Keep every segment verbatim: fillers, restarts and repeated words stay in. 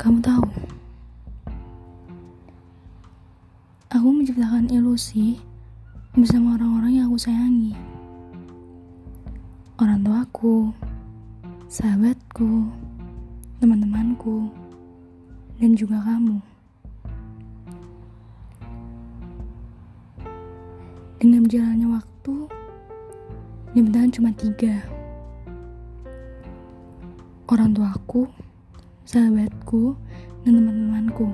Kamu tahu, aku menciptakan ilusi bersama orang-orang yang aku sayangi. Orang tuaku, sahabatku, teman-temanku, dan juga kamu. Dengan berjalannya waktu, jabatan cuma tiga. Orang tuaku, sahabatku, dan teman-temanku.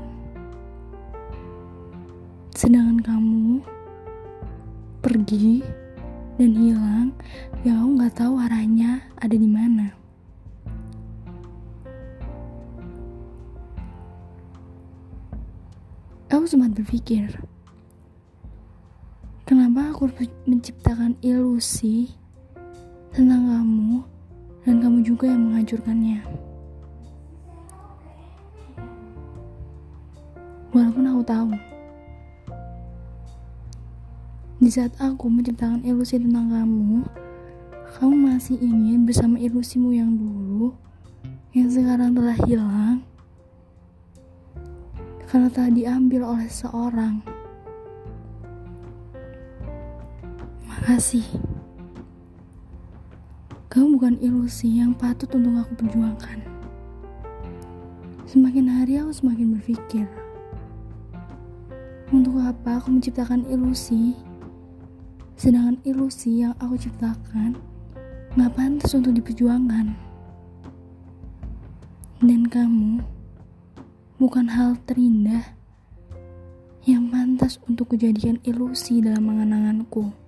Sedangkan kamu pergi dan hilang, yang aku nggak tahu arahnya ada di mana. Aku sempat berpikir, kenapa aku menciptakan ilusi tentang kamu dan kamu juga yang menghancurkannya? Walaupun aku tahu, di saat aku menciptakan ilusi tentang kamu, kamu masih ingin bersama ilusimu yang dulu, yang sekarang telah hilang, karena telah diambil oleh seseorang. Makasih. Kamu bukan ilusi yang patut untuk aku perjuangkan. Semakin hari aku semakin berpikir, untuk apa aku menciptakan ilusi, sedangkan ilusi yang aku ciptakan gak pantas untuk diperjuangkan. Dan kamu bukan hal terindah yang pantas untuk kujadikan ilusi dalam angan-anganku.